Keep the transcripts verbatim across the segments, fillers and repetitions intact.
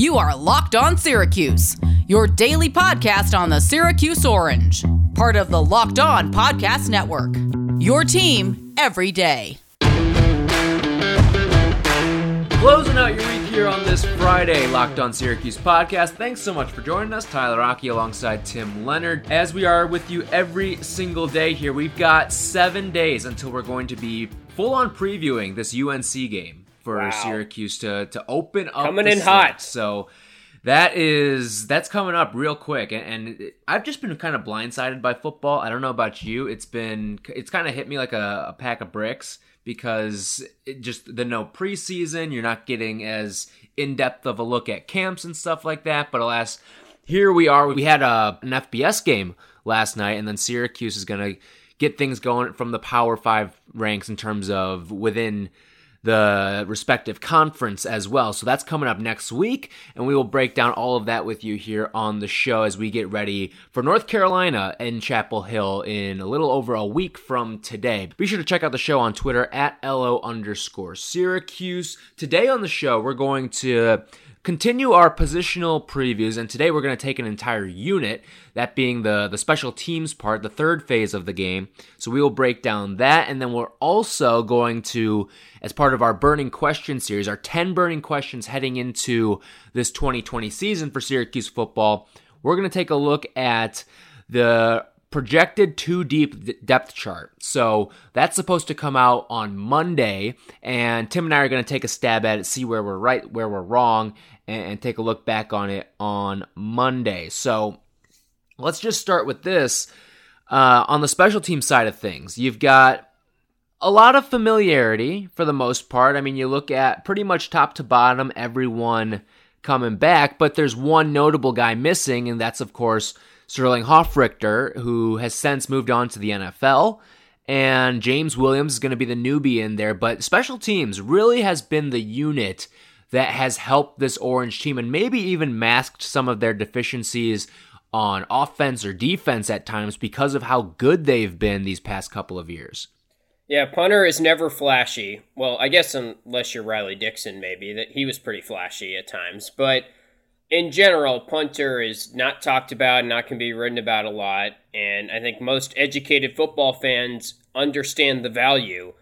You are Locked On Syracuse, your daily podcast on the Syracuse Orange, part of the Locked On Podcast Network, your team every day. Closing out your week here on this Friday, Locked On Syracuse podcast. Thanks so much for joining us. Tyler Rocky alongside Tim Leonard. As we are with you every single day here, we've got seven days until we're going to be full-on previewing this U N C game for wow. Syracuse to, to open up. Coming in slate. Hot. So that is, that's coming up real quick. And, and I've just been kind of blindsided by football. I don't know about you. It's been, it's kind of hit me like a, a pack of bricks. Because it just the no preseason, you're not getting as in-depth of a look at camps and stuff like that. But alas, here we are. We had a, an F B S game last night, and then Syracuse is going to get things going from the Power Five ranks in terms of within the respective conference as well. So that's coming up next week, and we will break down all of that with you here on the show as we get ready for North Carolina and Chapel Hill in a little over a week from today. Be sure to check out the show on Twitter at LO underscore Syracuse. Today on the show, we're going to continue our positional previews, and today we're going to take an entire unit, that being the, the special teams part, the third phase of the game. So we will break down that, and then we're also going to, as part of our burning question series, our ten burning questions heading into this twenty twenty season for Syracuse football, we're going to take a look at the projected two deep depth chart. So that's supposed to come out on Monday, and Tim and I are going to take a stab at it, see where we're right, where we're wrong, and take a look back on it on Monday. So let's just start with this. Uh, on the special team side of things, you've got a lot of familiarity for the most part. I mean, you look at pretty much top to bottom, everyone coming back, but there's one notable guy missing, and that's, of course, Sterling Hoffrichter, who has since moved on to the N F L, and James Williams is going to be the newbie in there, but special teams really has been the unit that has helped this Orange team and maybe even masked some of their deficiencies on offense or defense at times because of how good they've been these past couple of years. Yeah, punter is never flashy. Well, I guess unless you're Riley Dixon, maybe, that he was pretty flashy at times, but in general, punter is not talked about and not can be written about a lot, and I think most educated football fans understand the value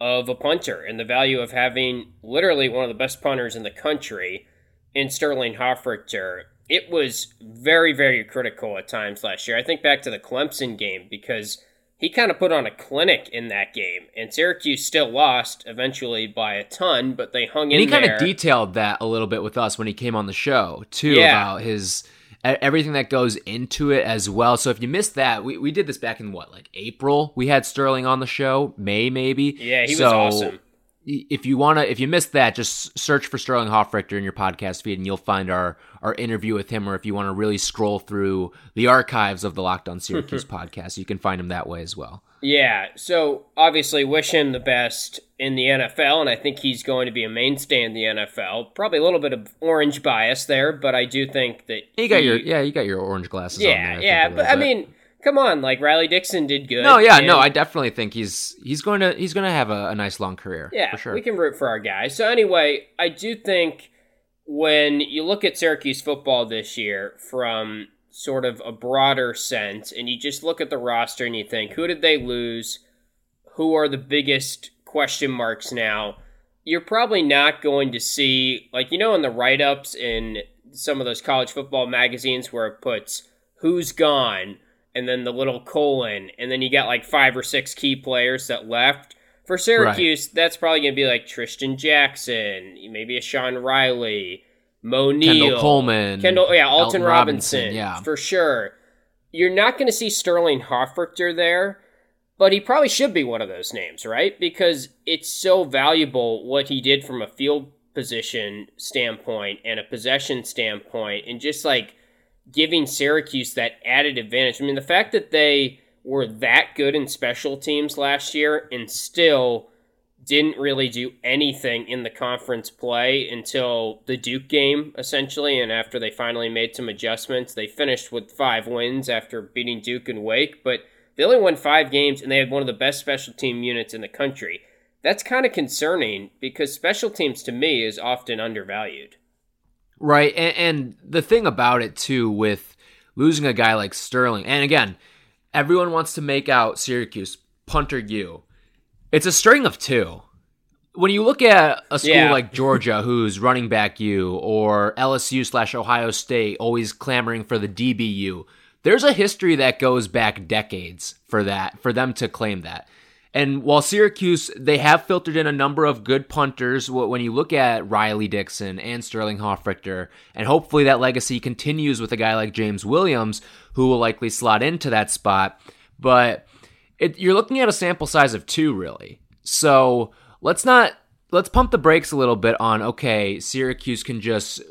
of a punter and the value of having literally one of the best punters in the country in Sterling Hoffrichter. It was very, very critical at times last year. I think back to the Clemson game because he kind of put on a clinic in that game, and Syracuse still lost eventually by a ton, but they hung in there. And he kind of detailed that a little bit with us when he came on the show, too, yeah. about his everything that goes into it as well. So if you missed that, we, we did this back in, what, like April? We had Sterling on the show, May maybe. Yeah, he so was awesome. If you wanna, if you missed that, just search for Sterling Hoffrichter in your podcast feed, and you'll find our our interview with him. Or if you want to really scroll through the archives of the Locked On Syracuse podcast, you can find him that way as well. Yeah. So obviously, wish him the best in the N F L, and I think he's going to be a mainstay in the N F L. Probably a little bit of Orange bias there, but I do think that you got he, your yeah, you got your orange glasses. Yeah, on there, yeah. I but bit. I mean. Come on, like Riley Dixon did good. No, yeah, and, no, I definitely think he's he's going to he's going to have a, a nice long career. Yeah, for sure. We can root for our guys. So anyway, I do think when you look at Syracuse football this year from sort of a broader sense, and you just look at the roster and you think, who did they lose? Who are the biggest question marks now? You're probably not going to see, like, you know, in the write-ups in some of those college football magazines where it puts who's gone, and then the little colon, and then you got like five or six key players that left. For Syracuse, right. That's probably going to be like Tristan Jackson, maybe a Sean Riley, Mo Neal. Kendall Coleman. Kendall, yeah, Alton Robinson, Robinson yeah. for sure. You're not going to see Sterling Hoffrichter there, but he probably should be one of those names, right? Because it's so valuable what he did from a field position standpoint and a possession standpoint, and just like giving Syracuse that added advantage. I mean, the fact that they were that good in special teams last year and still didn't really do anything in the conference play until the Duke game, essentially, and after they finally made some adjustments, they finished with five wins after beating Duke and Wake, but they only won five games, and they had one of the best special team units in the country. That's kind of concerning because special teams, to me, is often undervalued. Right, and, and the thing about it, too, with losing a guy like Sterling, and again, everyone wants to make out Syracuse, punter you. It's a string of two. When you look at a school yeah. like Georgia, who's running back you, or L S U slash Ohio State always clamoring for the D B U, there's a history that goes back decades for that, for them to claim that. And while Syracuse, they have filtered in a number of good punters, when you look at Riley Dixon and Sterling Hoffrichter, and hopefully that legacy continues with a guy like James Williams, who will likely slot into that spot. But it, you're looking at a sample size of two, really. So let's not let's pump the brakes a little bit on, okay, Syracuse can just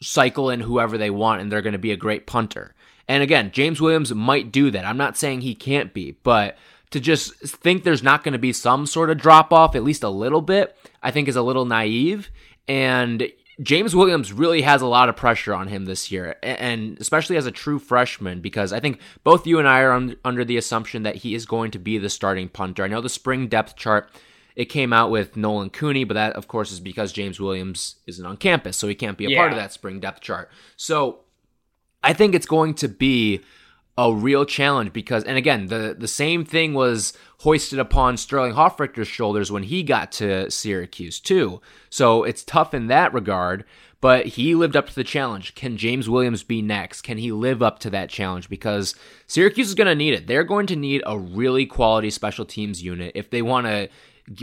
cycle in whoever they want, and they're going to be a great punter. And again, James Williams might do that. I'm not saying he can't be, but to just think there's not going to be some sort of drop-off, at least a little bit, I think is a little naive. And James Williams really has a lot of pressure on him this year, and especially as a true freshman, because I think both you and I are un- under the assumption that he is going to be the starting punter. I know the spring depth chart, it came out with Nolan Cooney, but that, of course, is because James Williams isn't on campus, so he can't be a yeah. part of that spring depth chart. So I think it's going to be a real challenge because, and again, the, the same thing was hoisted upon Sterling Hoffrichter's shoulders when he got to Syracuse too. So it's tough in that regard, but he lived up to the challenge. Can James Williams be next? Can he live up to that challenge? Because Syracuse is going to need it. They're going to need a really quality special teams unit if they want to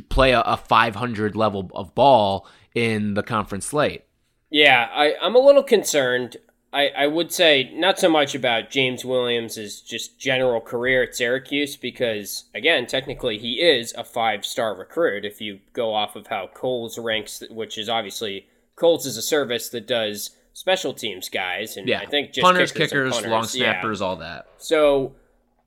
play a, a five hundred level of ball in the conference slate. Yeah, I, I'm a little concerned. I, I would say not so much about James Williams' just general career at Syracuse because, again, technically he is a five-star recruit if you go off of how Coles ranks, which is obviously Coles is a service that does special teams guys. And yeah. I think just punters, kickers, kickers punters, long snappers, yeah. all that. So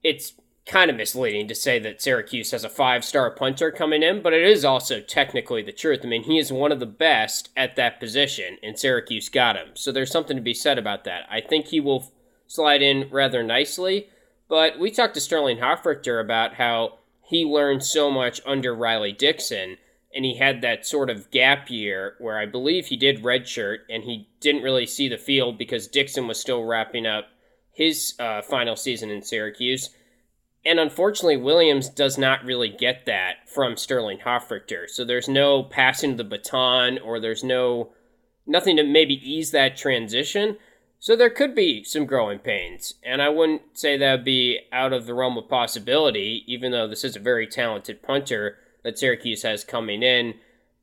it's kind of misleading to say that Syracuse has a five-star punter coming in, but it is also technically the truth. I mean, he is one of the best at that position, and Syracuse got him. So there's something to be said about that. I think he will slide in rather nicely, but we talked to Sterling Hoffrichter about how he learned so much under Riley Dixon, and he had that sort of gap year where I believe he did redshirt, and he didn't really see the field because Dixon was still wrapping up his uh, final season in Syracuse. And unfortunately, Williams does not really get that from Sterling Hoffrichter. So there's no passing the baton or there's no nothing to maybe ease that transition. So there could be some growing pains. And I wouldn't say that would be out of the realm of possibility, even though this is a very talented punter that Syracuse has coming in.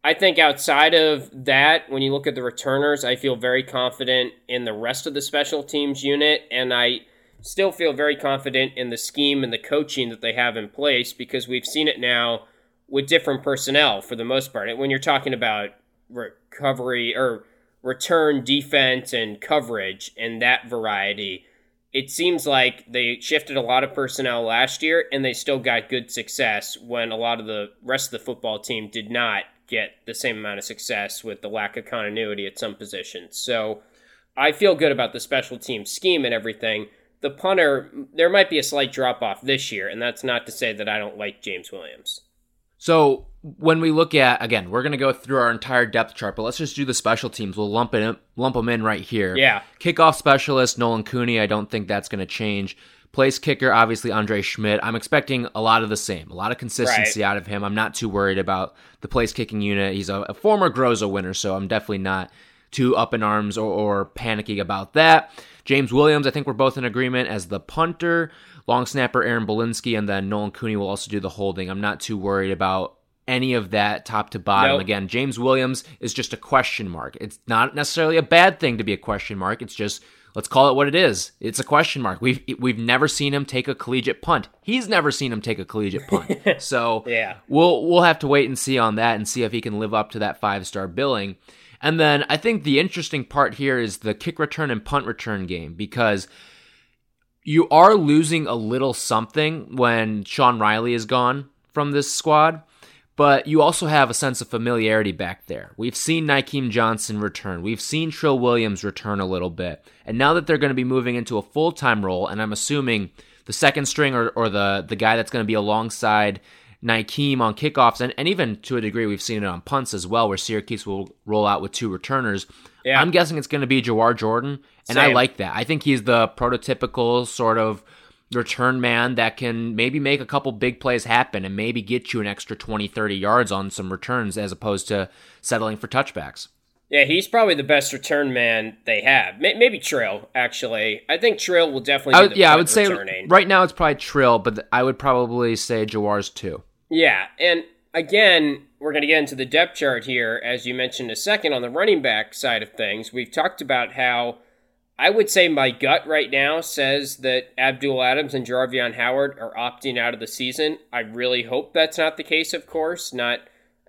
I think outside of that, when you look at the returners, I feel very confident in the rest of the special teams unit. And I still feel very confident in the scheme and the coaching that they have in place because we've seen it now with different personnel for the most part. When you're talking about recovery or return defense and coverage and that variety, it seems like they shifted a lot of personnel last year and they still got good success when a lot of the rest of the football team did not get the same amount of success with the lack of continuity at some positions. So I feel good about the special team scheme and everything. The punter, there might be a slight drop-off this year, and that's not to say that I don't like James Williams. So when we look at, again, we're going to go through our entire depth chart, but let's just do the special teams. We'll lump it, lump them in right here. Yeah. Kickoff specialist, Nolan Cooney, I don't think that's going to change. Place kicker, obviously, Andre Schmidt. I'm expecting a lot of the same, a lot of consistency right. out of him. I'm not too worried about the place kicking unit. He's a, a former Groza winner, so I'm definitely not too up in arms or, or panicky about that. James Williams, I think we're both in agreement as the punter. Long snapper Aaron Belinsky, and then Nolan Cooney will also do the holding. I'm not too worried about any of that top to bottom. Nope. Again, James Williams is just a question mark. It's not necessarily a bad thing to be a question mark. It's just, let's call it what it is. It's a question mark. We've we've never seen him take a collegiate punt. He's never seen him take a collegiate punt. So yeah. we'll we'll have to wait and see on that and see if he can live up to that five-star billing. And then I think the interesting part here is the kick return and punt return game because you are losing a little something when Sean Riley is gone from this squad, but you also have a sense of familiarity back there. We've seen Nikeem Johnson return. We've seen Trill Williams return a little bit. And now that they're going to be moving into a full-time role, and I'm assuming the second string or, or the, the guy that's going to be alongside Nikeem on kickoffs, and, and even to a degree, we've seen it on punts as well, where Syracuse will roll out with two returners. Yeah. I'm guessing it's going to be Jawar Jordan, and Same. I like that. I think he's the prototypical sort of return man that can maybe make a couple big plays happen and maybe get you an extra twenty, thirty yards on some returns as opposed to settling for touchbacks. Yeah, he's probably the best return man they have. Maybe Trill, actually. I think Trill will definitely be the best. Yeah, I would say returning. Right now it's probably Trill, but I would probably say Jawar's too. Yeah, and again, we're going to get into the depth chart here, as you mentioned a second, on the running back side of things. We've talked about how I would say my gut right now says that Abdul Adams and Jarvion Howard are opting out of the season. I really hope that's not the case, of course, not...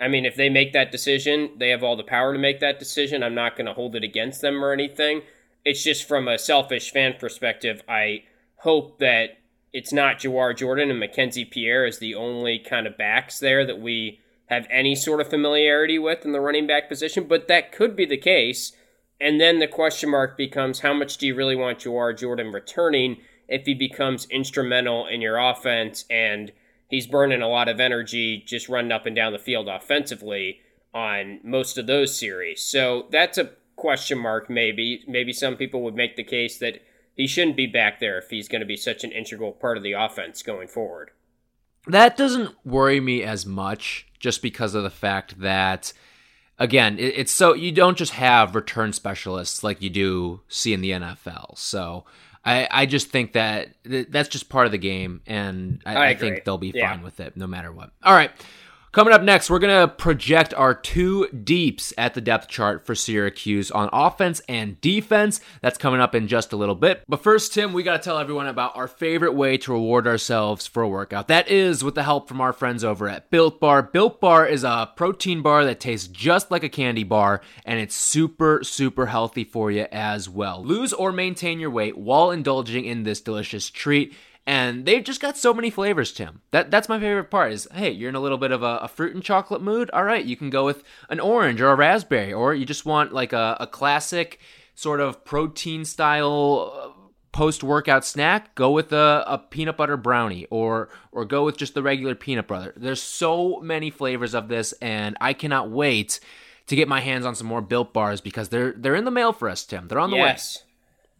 I mean, if they make that decision, they have all the power to make that decision. I'm not going to hold it against them or anything. It's just from a selfish fan perspective, I hope that it's not Jawar Jordan and Markenzie Pierre as the only kind of backs there that we have any sort of familiarity with in the running back position, but that could be the case. And then the question mark becomes, how much do you really want Jawar Jordan returning if he becomes instrumental in your offense and he's burning a lot of energy just running up and down the field offensively on most of those series. So that's a question mark maybe. Maybe some people would make the case that he shouldn't be back there if he's going to be such an integral part of the offense going forward. That doesn't worry me as much just because of the fact that, again, it's so you don't just have return specialists like you do see in the N F L. So I, I just think that th- that's just part of the game, and I, I, I think they'll be fine yeah. with it no matter what. All right, coming up next, we're going to project our two deeps at the depth chart for Syracuse on offense and defense. That's coming up in just a little bit. But first, Tim, we got to tell everyone about our favorite way to reward ourselves for a workout. That is with the help from our friends over at Built Bar. Built Bar is a protein bar that tastes just like a candy bar, and it's super, super healthy for you as well. Lose or maintain your weight while indulging in this delicious treat. And they've just got so many flavors, Tim. That That's my favorite part is, hey, you're in a little bit of a, a fruit and chocolate mood? All right, you can go with an orange or a raspberry, or you just want like a, a classic sort of protein-style post-workout snack, go with a, a peanut butter brownie, or or go with just the regular peanut butter. There's so many flavors of this, and I cannot wait to get my hands on some more Built Bars because they're they're in the mail for us, Tim. They're on the yes. way.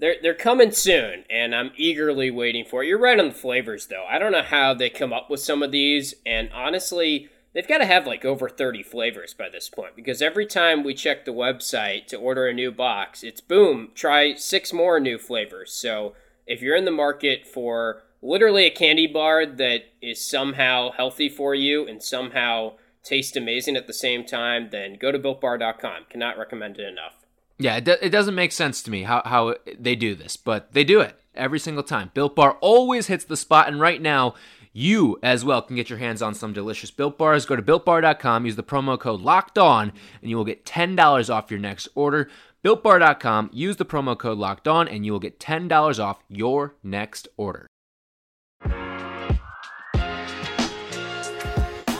They're they're coming soon, and I'm eagerly waiting for it. You're right on the flavors, though. I don't know how they come up with some of these, and honestly, they've got to have like over thirty flavors by this point, because every time we check the website to order a new box, it's boom, try six more new flavors. So if you're in the market for literally a candy bar that is somehow healthy for you and somehow tastes amazing at the same time, then go to built bar dot com. Cannot recommend it enough. Yeah, it, do- it doesn't make sense to me how, how they do this, but they do it every single time. Built Bar always hits the spot, and right now, you as well can get your hands on some delicious Built Bars. Go to built bar dot com, use the promo code LOCKEDON, and you will get ten dollars off your next order. built bar dot com, use the promo code LOCKEDON, and you will get ten dollars off your next order.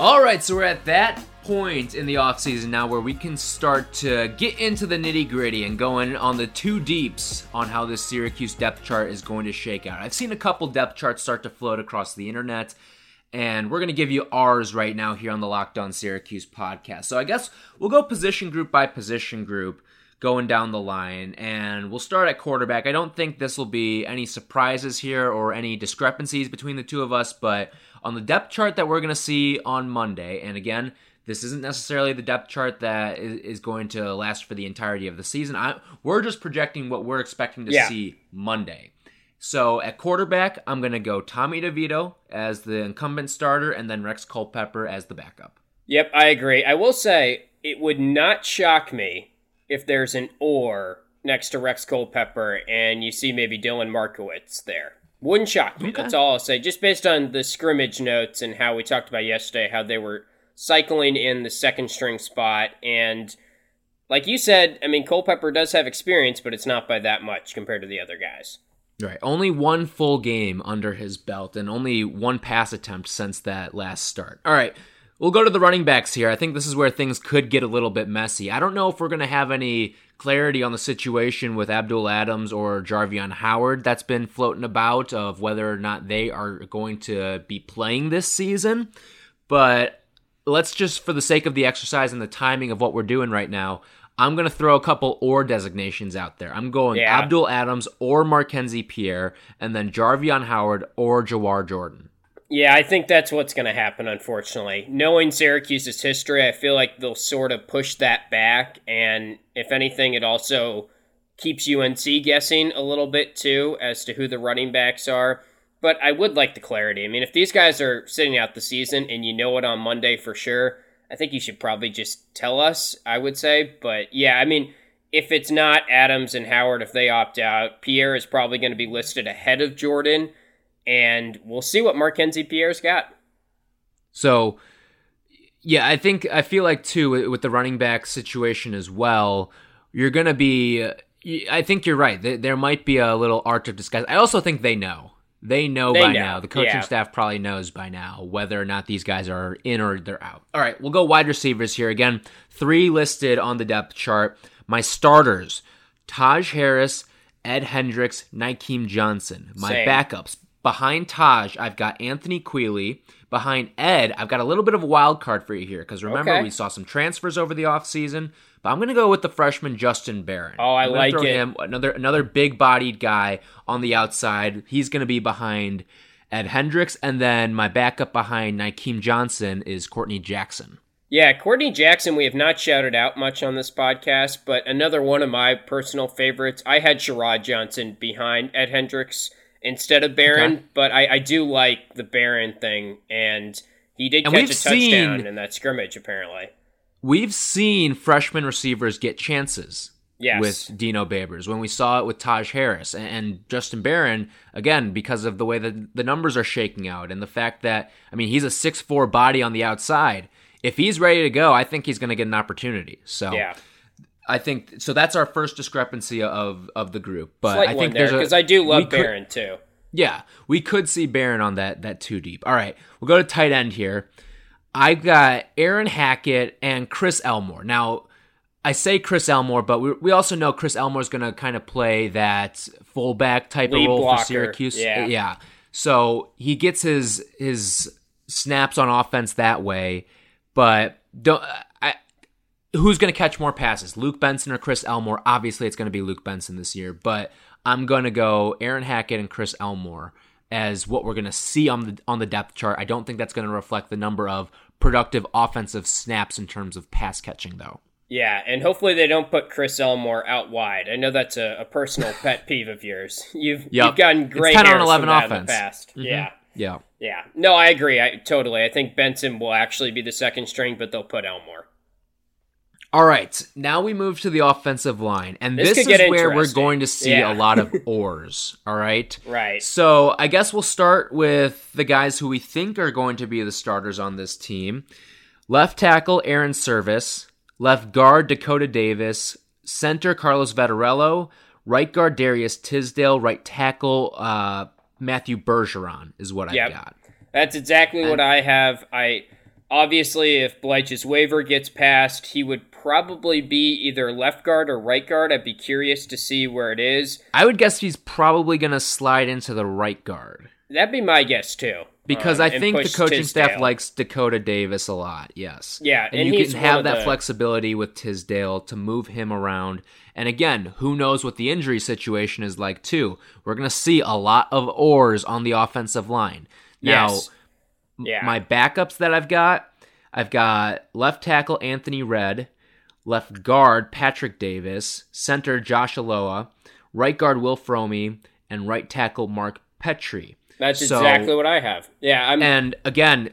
All right, so we're at that point in the offseason now where we can start to get into the nitty-gritty and go in on the two deeps on how this Syracuse depth chart is going to shake out. I've seen a couple depth charts start to float across the internet, and we're going to give you ours right now here on the Locked On Syracuse podcast. So I guess we'll go position group by position group going down the line, and we'll start at quarterback. I don't think this will be any surprises here or any discrepancies between the two of us, but on the depth chart that we're going to see on Monday, and again, this isn't necessarily the depth chart that is going to last for the entirety of the season. I, we're just projecting what we're expecting to yeah. see Monday. So at quarterback, I'm going to go Tommy DeVito as the incumbent starter and then Rex Culpepper as the backup. Yep, I agree. I will say it would not shock me if there's an or next to Rex Culpepper and you see maybe Dylan Markowitz there. Wouldn't shock me. Okay. That's all I'll say. Just based on the scrimmage notes and how we talked about yesterday, how they were cycling in the second string spot. And like you said, I mean, Culpepper does have experience, but it's not by that much compared to the other guys. Right. Only one full game under his belt and only one pass attempt since that last start. All right. We'll go to the running backs here. I think this is where things could get a little bit messy. I don't know if we're going to have any clarity on the situation with Abdul Adams or Jarvion Howard that's been floating about of whether or not they are going to be playing this season. But let's just, for the sake of the exercise and the timing of what we're doing right now, I'm going to throw a couple or designations out there. I'm going yeah. Abdul Adams or Markenzie Pierre, and then Jarvion Howard or Jawar Jordan. Yeah, I think that's what's going to happen, unfortunately. Knowing Syracuse's history, I feel like they'll sort of push that back, and if anything, it also keeps U N C guessing a little bit, too, as to who the running backs are. But I would like the clarity. I mean, if these guys are sitting out the season and you know it on Monday for sure, I think you should probably just tell us, I would say. But, yeah, I mean, if it's not Adams and Howard, if they opt out, Pierre is probably going to be listed ahead of Jordan, and we'll see what Markenzie Pierre's got. So, yeah, I think, I feel like, too, with the running back situation as well, you're going to be, I think you're right. There might be a little art of disguise. I also think they know. They know they by know. now. The coaching yeah. staff probably knows by now whether or not these guys are in or they're out. All right, we'll go wide receivers here. Again, three listed on the depth chart. My starters, Taj Harris, Ed Hendricks, Nikeem Johnson. My Same. backups. Behind Taj, I've got Anthony Quealy. Behind Ed, I've got a little bit of a wild card for you here because remember, okay. we saw some transfers over the offseason. But I'm going to go with the freshman Justin Barron. Oh, I like throw it. Him, another another big-bodied guy on the outside. He's going to be behind Ed Hendricks. And then my backup behind Nikeem Johnson is Courtney Jackson. Yeah, Courtney Jackson, we have not shouted out much on this podcast, but another one of my personal favorites. I had Sherrod Johnson behind Ed Hendricks instead of Barron, okay. but I, I do like the Barron thing, and he did and catch a touchdown seen, in that scrimmage, apparently. We've seen freshman receivers get chances yes. with Dino Babers, when we saw it with Taj Harris, and, and Justin Barron, again, because of the way that the numbers are shaking out, and the fact that, I mean, he's a six foot four body on the outside. If he's ready to go, I think he's going to get an opportunity, so... Yeah. I think so. That's our first discrepancy of, of the group, but Slight I think there, there's because I do love Barron could, too. Yeah, we could see Barron on that that two deep. All right, we'll go to tight end here. I've got Aaron Hackett and Chris Elmore. Now I say Chris Elmore, but we we also know Chris Elmore is going to kind of play that fullback type Lead of role blocker. For Syracuse. Yeah. yeah, so he gets his his snaps on offense that way, but don't. Who's going to catch more passes, Luke Benson or Chris Elmore? Obviously, it's going to be Luke Benson this year, but I'm going to go Aaron Hackett and Chris Elmore as what we're going to see on the on the depth chart. I don't think that's going to reflect the number of productive offensive snaps in terms of pass catching, though. Yeah, and hopefully they don't put Chris Elmore out wide. I know that's a, a personal pet peeve of yours. You've yep. you've gotten great hairs from that in the past. Mm-hmm. Yeah. Yeah. Yeah. No, I agree. I totally. I think Benson will actually be the second string, but they'll put Elmore. All right, now we move to the offensive line, and this, this is where we're going to see yeah. a lot of oars, all right? Right. So I guess we'll start with the guys who we think are going to be the starters on this team. Left tackle, Aaron Service. Left guard, Dakota Davis. Center, Carlos Vettorello. Right guard, Darius Tisdale. Right tackle, uh, Matthew Bergeron is what yep. I've got. That's exactly and- what I have. I Obviously, if Bleich's waiver gets passed, he would probably be either left guard or right guard. I'd be curious to see where it is. I would guess he's probably going to slide into the right guard. That'd be my guess, too. Because um, I think the coaching Tisdale. staff likes Dakota Davis a lot, yes. Yeah, and, and you can have that the... flexibility with Tisdale to move him around. And again, who knows what the injury situation is like, too. We're going to see a lot of oars on the offensive line. Now, yes. Yeah. My backups that I've got, I've got left tackle Anthony Redd, left guard Patrick Davis, center Josh Aloha, right guard Will Fromey, and right tackle Mark Petrie. That's so, exactly what I have. Yeah, I'm... And again,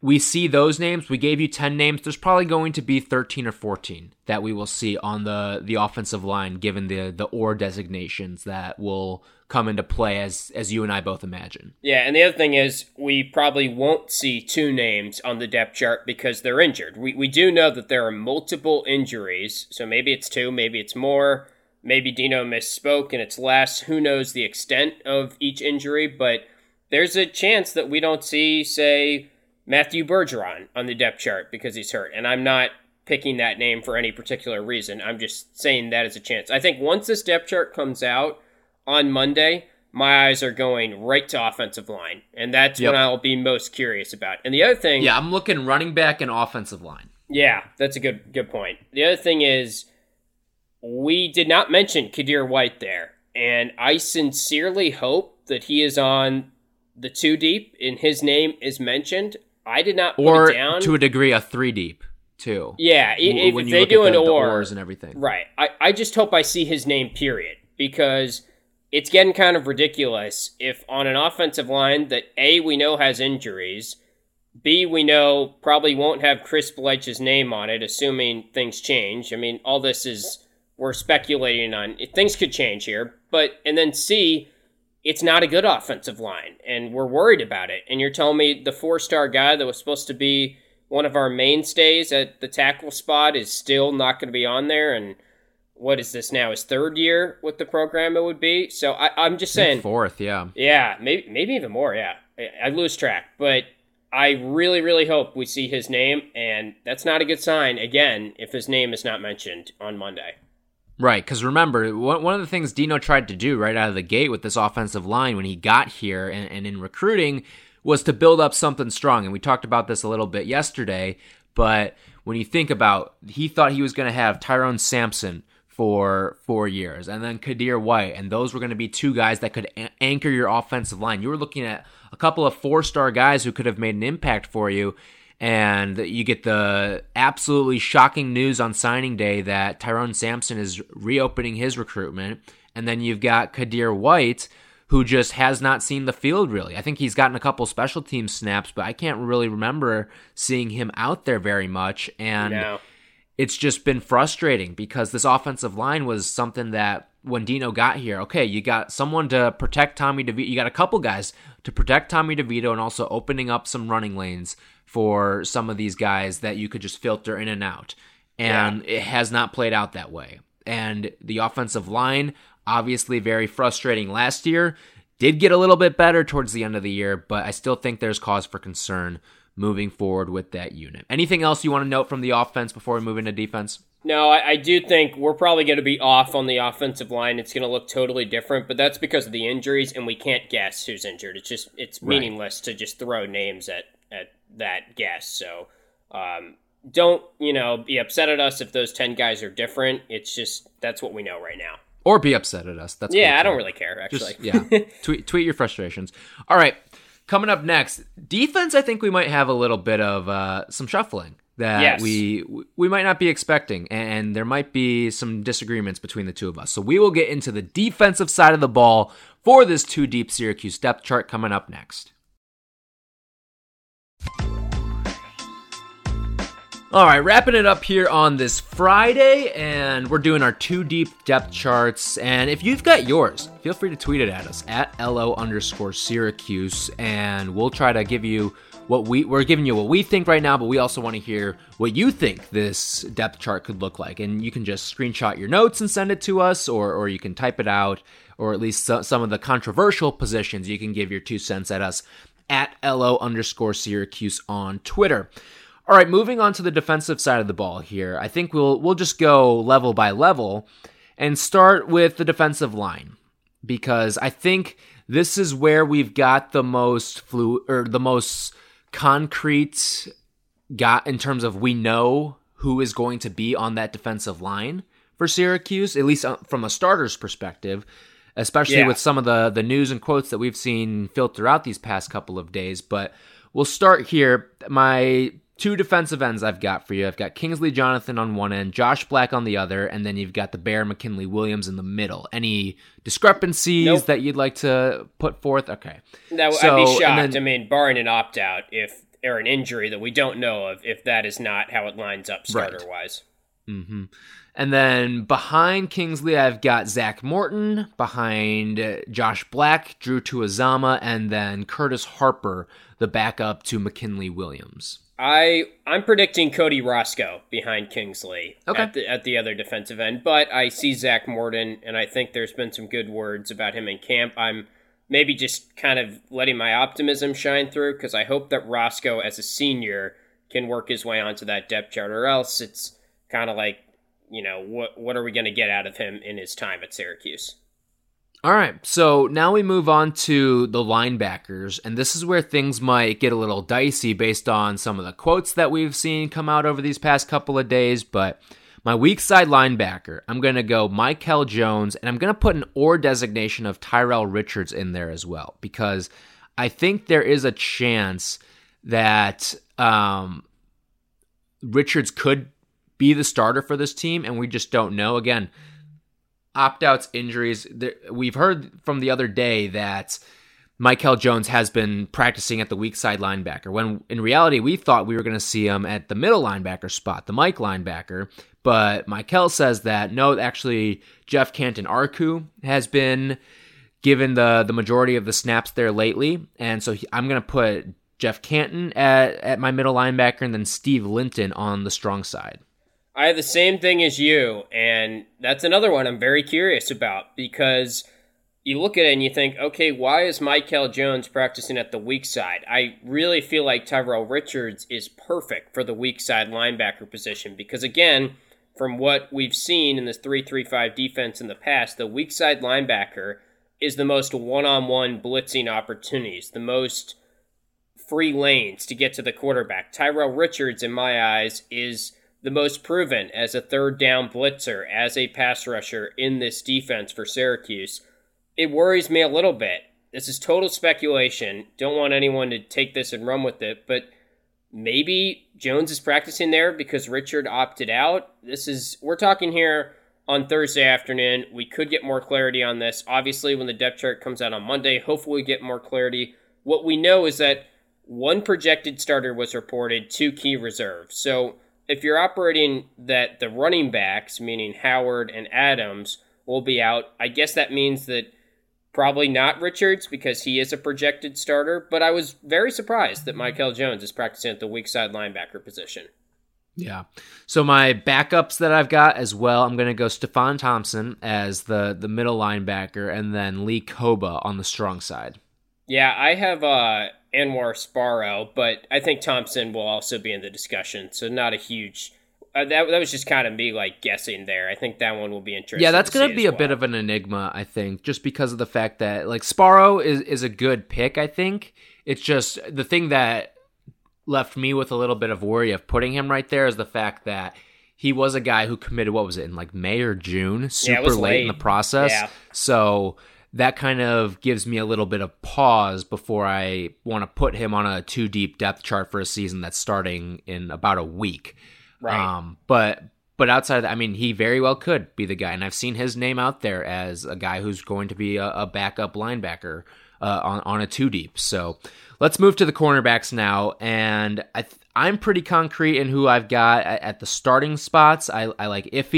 we see those names. We gave you ten names. There's probably going to be thirteen or fourteen that we will see on the, the offensive line, given the the or designations that will come into play as as you and I both imagine. Yeah, and the other thing is we probably won't see two names on the depth chart because they're injured. We we do know that there are multiple injuries, so maybe it's two, maybe it's more, maybe Dino misspoke and it's less. Who knows the extent of each injury, but there's a chance that we don't see, say, Matthew Bergeron on the depth chart because he's hurt, and I'm not picking that name for any particular reason. I'm just saying that as a chance. I think once this depth chart comes out on Monday, my eyes are going right to offensive line, and that's yep. when I'll be most curious about. And the other thing... Yeah, I'm looking running back and offensive line. Yeah, that's a good good point. The other thing is we did not mention Kadir White there, and I sincerely hope that he is on the two deep and his name is mentioned. I did not or, put it down. Or, to a degree, a three deep, too. Yeah, if, when if you they look do at the, an or. The ors and everything. Right. I, I just hope I see his name, period, because it's getting kind of ridiculous if on an offensive line that, A, we know has injuries, B, we know probably won't have Chris Bleich's name on it, assuming things change. I mean, all this is, we're speculating on, things could change here. But, and then C, it's not a good offensive line, and we're worried about it. And you're telling me the four-star guy that was supposed to be one of our mainstays at the tackle spot is still not going to be on there, and what is this now, his third year with the program it would be? So I, I'm just saying. Fourth, yeah. Yeah, maybe, maybe even more, yeah. I, I lose track, but I really, really hope we see his name, and that's not a good sign, again, if his name is not mentioned on Monday. Right, because remember, one of the things Dino tried to do right out of the gate with this offensive line when he got here and, and in recruiting was to build up something strong, and we talked about this a little bit yesterday, but when you think about, he thought he was going to have Tyrone Sampson for four years, and then Kadir White, and those were going to be two guys that could a- anchor your offensive line. You were looking at a couple of four-star guys who could have made an impact for you, and you get the absolutely shocking news on signing day that Tyrone Sampson is reopening his recruitment, and then you've got Kadir White, who just has not seen the field really. I think he's gotten a couple special team snaps, but I can't really remember seeing him out there very much, and no. It's just been frustrating because this offensive line was something that when Dino got here, okay, you got someone to protect Tommy DeVito. You got a couple guys to protect Tommy DeVito and also opening up some running lanes for some of these guys that you could just filter in and out. And yeah. It has not played out that way. And the offensive line, obviously very frustrating last year, did get a little bit better towards the end of the year, but I still think there's cause for concern moving forward with that unit. Anything else you want to note from the offense before we move into defense? No, I, I do think we're probably going to be off on the offensive line. It's going to look totally different, but that's because of the injuries, and we can't guess who's injured. It's just it's meaningless right. to just throw names at, at that guess. So um, don't you know be upset at us if those ten guys are different. It's just that's what we know right now. Or be upset at us. That's yeah, I don't really care, actually. Just, yeah, tweet, tweet your frustrations. All right. Coming up next, defense, I think we might have a little bit of uh, some shuffling that yes. we we might not be expecting, and there might be some disagreements between the two of us. So we will get into the defensive side of the ball for this two-deep Syracuse depth chart coming up next. All right, wrapping it up here on this Friday, and we're doing our two deep depth charts. And if you've got yours, feel free to tweet it at us at LO underscore Syracuse, and we'll try to give you what we we're giving you what we think right now, but we also want to hear what you think this depth chart could look like. And you can just screenshot your notes and send it to us, or or you can type it out, or at least so, some of the controversial positions you can give your two cents at us at LO underscore Syracuse on Twitter. All right, moving on to the defensive side of the ball here. I think we'll we'll just go level by level and start with the defensive line because I think this is where we've got the most flu or the most concrete got in terms of we know who is going to be on that defensive line for Syracuse, at least from a starter's perspective, especially yeah. with some of the the news and quotes that we've seen filter out these past couple of days. But we'll start here. My two defensive ends I've got for you. I've got Kingsley Jonathan on one end, Josh Black on the other, and then you've got the Bear McKinley Williams in the middle. Any discrepancies nope. that you'd like to put forth? Okay. Now, so, I'd be shocked, then, I mean, barring an opt-out, if or an injury that we don't know of, if that is not how it lines up starter-wise. Right. Mm-hmm. And then behind Kingsley, I've got Zach Morton, behind Josh Black, Drew Tuazama, and then Curtis Harper, the backup to McKinley Williams. I, I'm predicting Cody Roscoe behind Kingsley okay. at the at the other defensive end, but I see Zach Morton, and I think there's been some good words about him in camp. I'm maybe just kind of letting my optimism shine through because I hope that Roscoe as a senior can work his way onto that depth chart, or else it's kind of like, you know, what what are we going to get out of him in his time at Syracuse? All right, so now we move on to the linebackers, and this is where things might get a little dicey based on some of the quotes that we've seen come out over these past couple of days, but My weak side linebacker, I'm going to go Michael Jones, and I'm going to put an or designation of Tyrell Richards in there as well, because I think there is a chance that um, Richards could be the starter for this team, and we just don't know. Again, opt-outs, injuries. We've heard from the other day that Michael Jones has been practicing at the weak side linebacker, when in reality we thought we were going to see him at the middle linebacker spot, the Mike linebacker. But Michael says that, no, actually Jeff Canton Arku has been given the, the majority of the snaps there lately. And so he, I'm going to put Jeff Canton at, at my middle linebacker and then Steve Linton on the strong side. I have the same thing as you, and that's another one I'm very curious about, because you look at it and you think, okay, why is Michael Jones practicing at the weak side? I really feel like Tyrell Richards is perfect for the weak side linebacker position, because again, from what we've seen in this three three five defense in the past, the weak side linebacker is the most one-on-one blitzing opportunities, the most free lanes to get to the quarterback. Tyrell Richards, in my eyes, is the most proven as a third down blitzer, as a pass rusher in this defense for Syracuse. It worries me a little bit. This is total speculation. Don't want anyone to take this and run with it, but maybe Jones is practicing there because Richard opted out. This is, we're talking here on Thursday afternoon. We could get more clarity on this. Obviously, when the depth chart comes out on Monday, hopefully we get more clarity. What we know is that one projected starter was reported, two key reserves. So if you're operating that the running backs, meaning Howard and Adams, will be out, I guess that means that probably not Richards, because he is a projected starter. But I was very surprised that Michael Jones is practicing at the weak side linebacker position. Yeah. So my backups that I've got as well, I'm going to go Stephon Thompson as the, the middle linebacker, and then Lee Koba on the strong side. Yeah, I have uh, Anwar Sparrow, but I think Thompson will also be in the discussion, so not a huge... Uh, that, that was just kind of me, like, guessing there. I think that one will be interesting. Yeah, that's going to be a well. bit of an enigma, I think, just because of the fact that, like, Sparrow is, is a good pick, I think. It's just the thing that left me with a little bit of worry of putting him right there is the fact that he was a guy who committed, what was it, in, like, May or June? Super yeah, late. late in the process. Yeah. So that kind of gives me a little bit of pause before I want to put him on a too deep depth chart for a season that's starting in about a week. Right. Um, but but outside of that, I mean, he very well could be the guy. And I've seen his name out there as a guy who's going to be a, a backup linebacker uh, on, on a two deep. So let's move to the cornerbacks now. And I th- I'm pretty concrete in who I've got at, at the starting spots. I, I like Ife.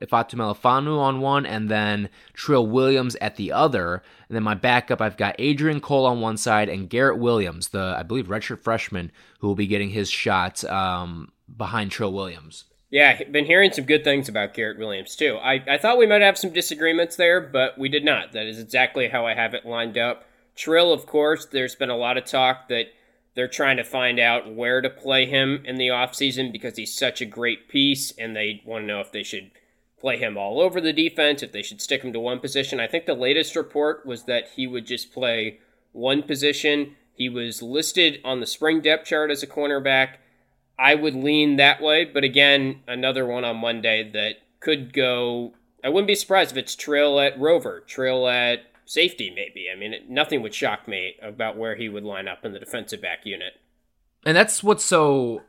Ifatu Melifonwu on one, and then Trill Williams at the other. And then my backup, I've got Adrian Cole on one side and Garrett Williams, the, I believe, redshirt freshman, who will be getting his shot um, behind Trill Williams. Yeah, I've been hearing some good things about Garrett Williams, too. I, I thought we might have some disagreements there, but we did not. That is exactly how I have it lined up. Trill, of course, there's been a lot of talk that they're trying to find out where to play him in the offseason because he's such a great piece, and they want to know if they should play him all over the defense, if they should stick him to one position. I think the latest report was that he would just play one position. He was listed on the spring depth chart as a cornerback. I would lean that way, but again, another one on Monday that could go. I wouldn't be surprised if it's Trill at Rover, Trill at safety maybe. I mean, nothing would shock me about where he would line up in the defensive back unit. And that's what's so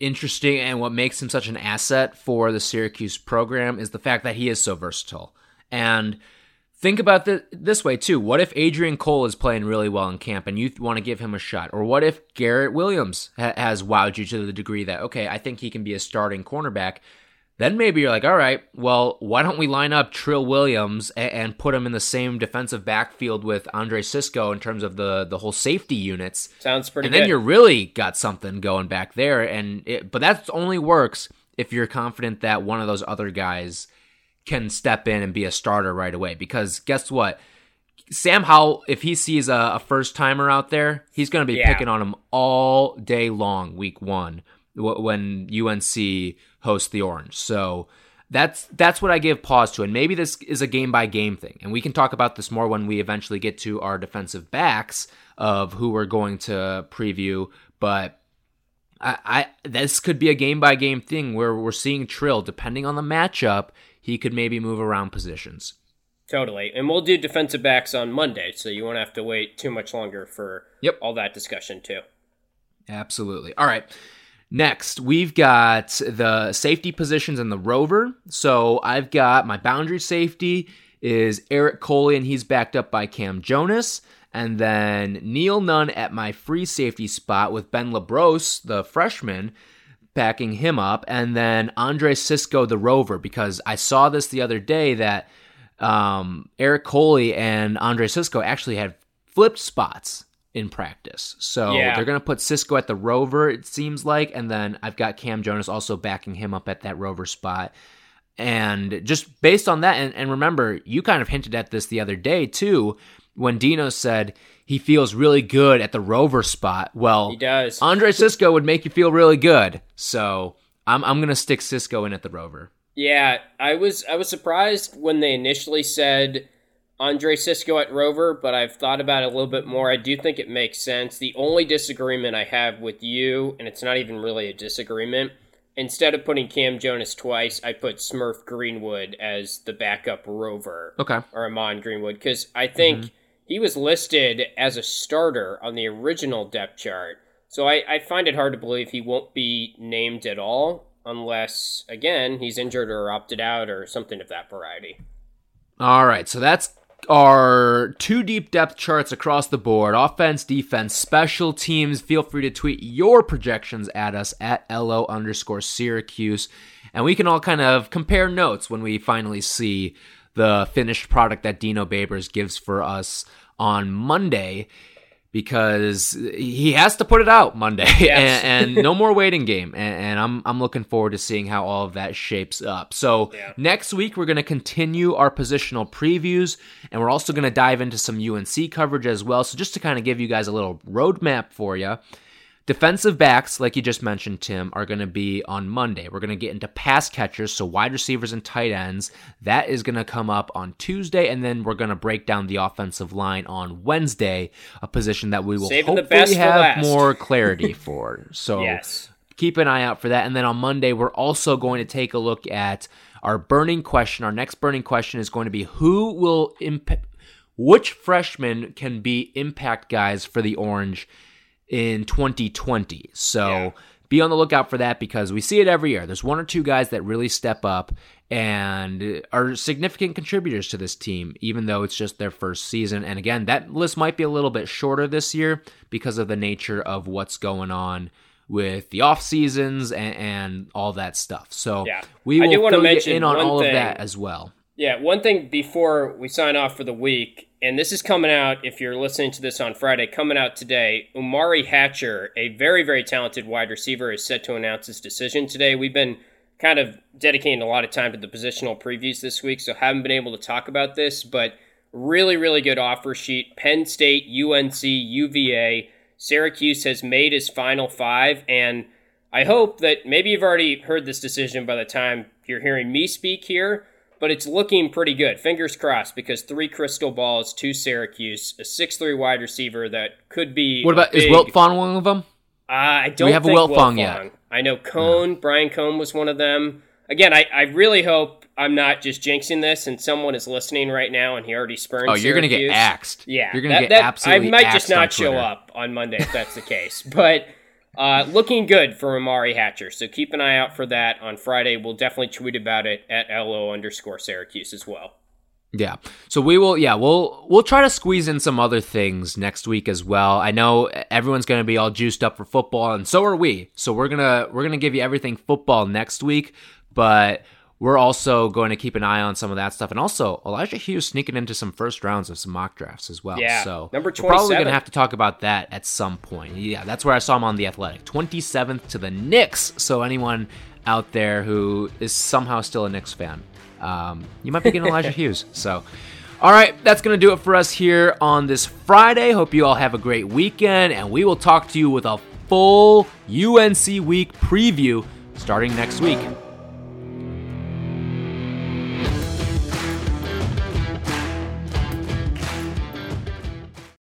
interesting, and what makes him such an asset for the Syracuse program is the fact that he is so versatile. And think about this this way too. What if Adrian Cole is playing really well in camp and you want to give him a shot? Or what if Garrett Williams ha- has wowed you to the degree that, okay, I think he can be a starting cornerback? Then maybe you're like, all right, well, why don't we line up Trill Williams and, and put him in the same defensive backfield with Andre Sisco in terms of the, the whole safety units? Sounds pretty good. And then you really got something going back there. And it, but that only works if you're confident that one of those other guys can step in and be a starter right away. Because guess what? Sam Howell, if he sees a, a first-timer out there, he's going to be yeah. picking on him all day long week one when U N C hosts the Orange. So that's that's what I give pause to. And maybe this is a game-by-game thing. And we can talk about this more when we eventually get to our defensive backs of who we're going to preview. But I, I this could be a game-by-game thing where we're seeing Trill, depending on the matchup, he could maybe move around positions. Totally. And we'll do defensive backs on Monday, so you won't have to wait too much longer for yep. all that discussion too. Absolutely. All right. Next, we've got the safety positions and the rover. So I've got my boundary safety is Eric Coley, and he's backed up by Cam Jonas. And then Neil Nunn at my free safety spot with Ben LaBrose, the freshman, backing him up. And then Andre Sisco, the rover, because I saw this the other day that um, Eric Coley and Andre Sisco actually had flipped spots in practice. So yeah. they're going to put Sisco at the rover, it seems like. And then I've got Cam Jonas also backing him up at that rover spot. And just based on that, and, and remember, you kind of hinted at this the other day too, when Dino said he feels really good at the rover spot. Well, he does. Andre Sisco would make you feel really good. So I'm I'm going to stick Sisco in at the rover. Yeah, I was I was surprised when they initially said Andre Sisco at rover, but I've thought about it a little bit more. I do think it makes sense. The only disagreement I have with you, and it's not even really a disagreement, instead of putting Cam Jonas twice, I put Smurf Greenwood as the backup rover. Okay. Or Amon Greenwood, because I think mm-hmm. he was listed as a starter on the original depth chart. So I, I find it hard to believe he won't be named at all unless, again, he's injured or opted out or something of that variety. All right, so that's our two deep depth charts across the board, offense, defense, special teams. Feel free to tweet your projections at us at LO underscore Syracuse, and we can all kind of compare notes when we finally see the finished product that Dino Babers gives for us on Monday, because he has to put it out Monday. Yes. and, and no more waiting game. And, and I'm I'm looking forward to seeing how all of that shapes up. So yeah. next week, we're going to continue our positional previews, and we're also going to dive into some U N C coverage as well. So just to kind of give you guys a little roadmap for you, defensive backs, like you just mentioned, Tim, are going to be on Monday. We're going to get into pass catchers, so wide receivers and tight ends. That is going to come up on Tuesday, and then we're going to break down the offensive line on Wednesday, a position that we will Saving hopefully have more clarity for. So yes. keep an eye out for that. And then on Monday, we're also going to take a look at our burning question. Our next burning question is going to be who will imp- which freshmen can be impact guys for the Orange in twenty twenty. So yeah. be on the lookout for that, because we see it every year. There's one or two guys that really step up and are significant contributors to this team, even though it's just their first season. And again, that list might be a little bit shorter this year because of the nature of what's going on with the off seasons and, and all that stuff. So yeah. we will I do want to mention in on all thing, of that as well. Yeah. One thing before we sign off for the week, and this is coming out, if you're listening to this on Friday, coming out today, Umari Hatcher, a very, very talented wide receiver, is set to announce his decision today. We've been kind of dedicating a lot of time to the positional previews this week, so haven't been able to talk about this, but really, really good offer sheet. Penn State, U N C, U V A, Syracuse has made his final five, and I hope that maybe you've already heard this decision by the time you're hearing me speak here, but it's looking pretty good. Fingers crossed, because three crystal balls, two Syracuse, a six three wide receiver that could be. What about big, is Wilt Fong one of them? Uh, I don't. We have think a Wilt, Wilt Fong, Fong yet. I know Cone, no. Brian Cone was one of them. Again, I, I really hope I'm not just jinxing this, and someone is listening right now, and he already spurned. Oh, Syracuse. You're going to get axed. Yeah, you're going to get that, absolutely. I might just not show up on Monday if that's the case, but. Uh, looking good for Amari Hatcher, so keep an eye out for that on Friday. We'll definitely tweet about it at LO underscore Syracuse as well. Yeah, so we will. Yeah, we'll we'll try to squeeze in some other things next week as well. I know everyone's going to be all juiced up for football, and so are we. So we're gonna we're gonna give you everything football next week, but we're also going to keep an eye on some of that stuff, and also Elijah Hughes sneaking into some first rounds of some mock drafts as well. Yeah, so number twenty-seven. We're probably going to have to talk about that at some point. Yeah, that's where I saw him on The Athletic, twenty-seventh to the Knicks. So anyone out there who is somehow still a Knicks fan, um, you might be getting Elijah Hughes. So, all right, that's going to do it for us here on this Friday. Hope you all have a great weekend, and we will talk to you with a full U N C week preview starting next week.